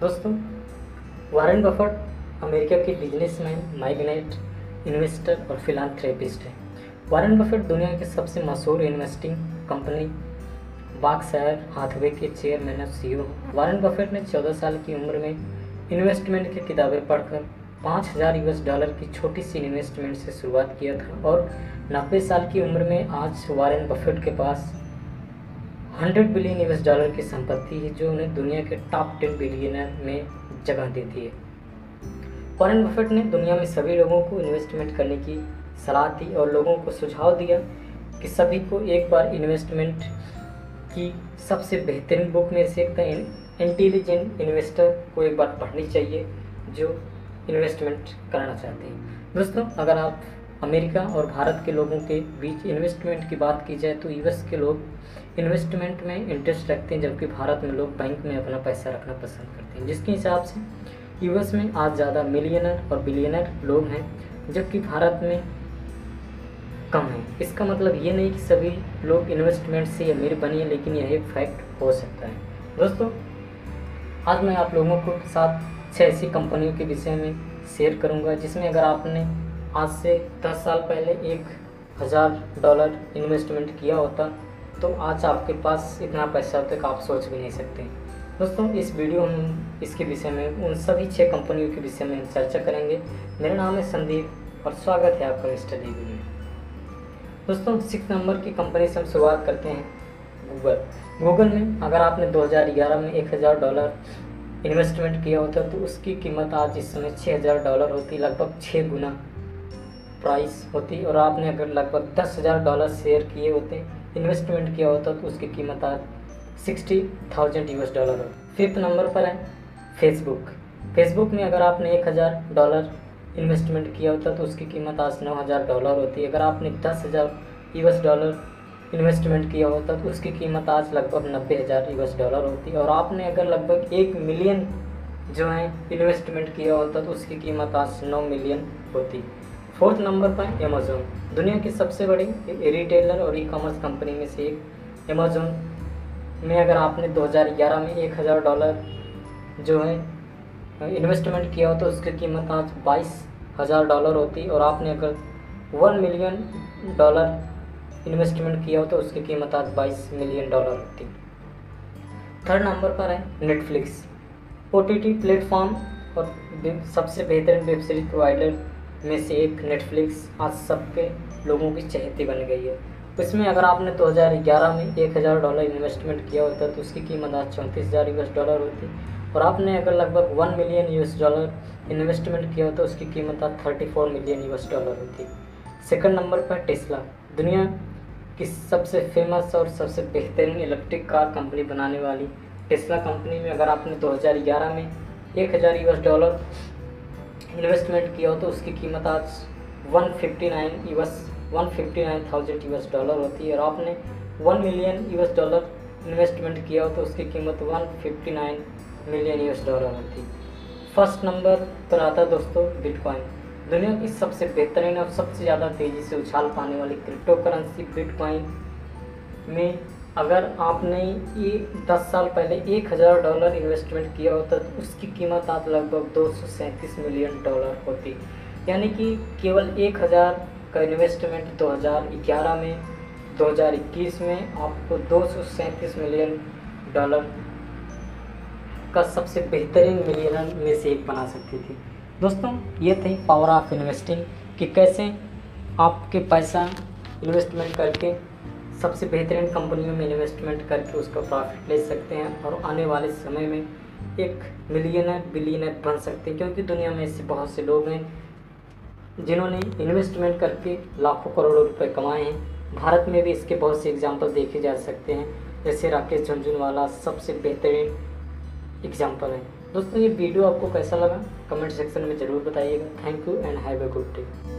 दोस्तों, Warren Buffett America के businessman, magnate, investor और फिलांथ्रेपिस्ट हैं। वारेन बफेट दुनिया के सबसे मशहूर इन्वेस्टिंग कंपनी बर्कशायर हाथवे के चेयरमैन और CEO हैं। वारेन बफेट ने 14 साल की उम्र में इन्वेस्टमेंट की किताबें पढ़कर $5,000 की छोटी सी इन्वेस्टमेंट से शुरुआत किया था और 90 साल की उम्र में आज वारेन बफेट के पास $100 बिलियन की संपत्ति है, जो उन्हें दुनिया के टॉप 10 बिलियनर में जगह देती है। वारेन बफेट ने दुनिया में सभी लोगों को इन्वेस्टमेंट करने की सलाह दी और लोगों को सुझाव दिया कि सभी को एक बार इन्वेस्टमेंट की सबसे बेहतरीन बुक में से द इंटेलिजेंट इन्वेस्टर को एक बार पढ़नी चाहिए, जो इन्वेस्टमेंट करना चाहते हैं। दोस्तों, अगर आप अमेरिका और भारत के लोगों के बीच इन्वेस्टमेंट की बात की जाए तो यूएस के लोग इन्वेस्टमेंट में इंटरेस्ट रखते हैं, जबकि भारत में लोग बैंक में अपना पैसा रखना पसंद करते हैं। जिसके हिसाब से यूएस में आज ज़्यादा मिलियनर और बिलियनर लोग हैं, जबकि भारत में कम है। इसका मतलब ये नहीं कि सभी लोग इन्वेस्टमेंट से अमीर बने, लेकिन यह एक फैक्ट हो सकता है। दोस्तों, आज मैं आप लोगों को साथ 6 ऐसी कंपनियों के विषय में शेयर करूँगा जिसमें अगर आपने आज से 10 साल पहले $1,000 इन्वेस्टमेंट किया होता तो आज आपके पास इतना पैसा होता कि आप सोच भी नहीं सकते। दोस्तों, इस वीडियो में इसके विषय में उन सभी 6 कंपनियों के विषय में चर्चा करेंगे। मेरा नाम है संदीप और स्वागत है आपका मिस्टर डी में। दोस्तों, 6 नंबर की कंपनी से हम शुरुआत करते हैं, गूगल में अगर आपने 2011 में $1,000 इन्वेस्टमेंट किया होता तो उसकी कीमत आज इस समय $6,000 होती, लगभग 6 गुना प्राइस होती। और आपने अगर लगभग $10,000 शेयर किए होते, इन्वेस्टमेंट किया होता तो उसकी कीमत आज $60,000 होती। 5th नंबर पर है फेसबुक। फेसबुक में अगर आपने $1,000 इन्वेस्टमेंट किया होता तो उसकी कीमत आज $9,000 होती। अगर आपने $10,000 इन्वेस्टमेंट किया होता तो उसकी कीमत आज लगभग $90,000 होती। और आपने अगर लगभग 1 मिलियन जो है इन्वेस्टमेंट किया होता तो उसकी कीमत आज 9 मिलियन होती। 4th नंबर पर अमेज़ॉन। दुनिया की सबसे बड़ी रिटेलर और ई कॉमर्स कंपनी में से एक अमेज़ॉन में अगर आपने 2011 में $1,000 जो है इन्वेस्टमेंट किया हो तो उसकी कीमत आज $22,000 होती। और आपने अगर $1 मिलियन इन्वेस्टमेंट किया हो तो उसकी कीमत आज $22 मिलियन होती। 3rd नंबर पर है नेटफ्लिक्स। OTT प्लेटफॉर्म और सबसे बेहतरीन वेब सीरीज प्रोवाइडर में से एक नेटफ्लिक्स आज सबके लोगों की चहेती बन गई है। इसमें अगर आपने 2011 में $1,000 इन्वेस्टमेंट किया होता तो उसकी कीमत आज $34,000 होती। और आपने अगर लगभग $1 मिलियन इन्वेस्टमेंट किया होता तो उसकी कीमत आज $34 मिलियन होती। 2nd नंबर पर टेस्ला। दुनिया की सबसे फेमस और सबसे बेहतरीन इलेक्ट्रिक कार कंपनी बनाने वाली टेस्ला कंपनी में अगर आपने 2011 में $1,000 इन्वेस्टमेंट किया हो तो उसकी कीमत आज $159,000 होती है। और आपने $1 मिलियन इन्वेस्टमेंट किया हो तो उसकी कीमत $159 मिलियन होती। 1st नंबर पर आता है दोस्तों बिटकॉइन। दुनिया की सबसे बेहतरीन और सबसे ज़्यादा तेज़ी से उछाल पाने वाली क्रिप्टो करेंसी बिटकॉइन में अगर आपने ये 10 साल पहले $1,000 इन्वेस्टमेंट किया होता तो उसकी कीमत आज लगभग $237 मिलियन होती। यानी कि केवल 1,000 का इन्वेस्टमेंट 2011 में 2021 में आपको $237 मिलियन का सबसे बेहतरीन मिलियनर में से एक बना सकती थी। दोस्तों, ये थी पावर ऑफ इन्वेस्टिंग कि कैसे आपके पैसा इन्वेस्टमेंट करके सबसे बेहतरीन कंपनियों में इन्वेस्टमेंट करके उसका प्रॉफिट ले सकते हैं और आने वाले समय में एक मिलियनर बिलियनर बन सकते हैं, क्योंकि दुनिया में ऐसे बहुत से लोग हैं जिन्होंने इन्वेस्टमेंट करके लाखों करोड़ों रुपए कमाए हैं। भारत में भी इसके बहुत से एग्जांपल देखे जा सकते हैं, जैसे राकेश झुनझुनवाला सबसे बेहतरीन एग्जाम्पल है। दोस्तों, ये वीडियो आपको कैसा लगा कमेंट सेक्शन में ज़रूर बताइएगा। Thank you and have a good day.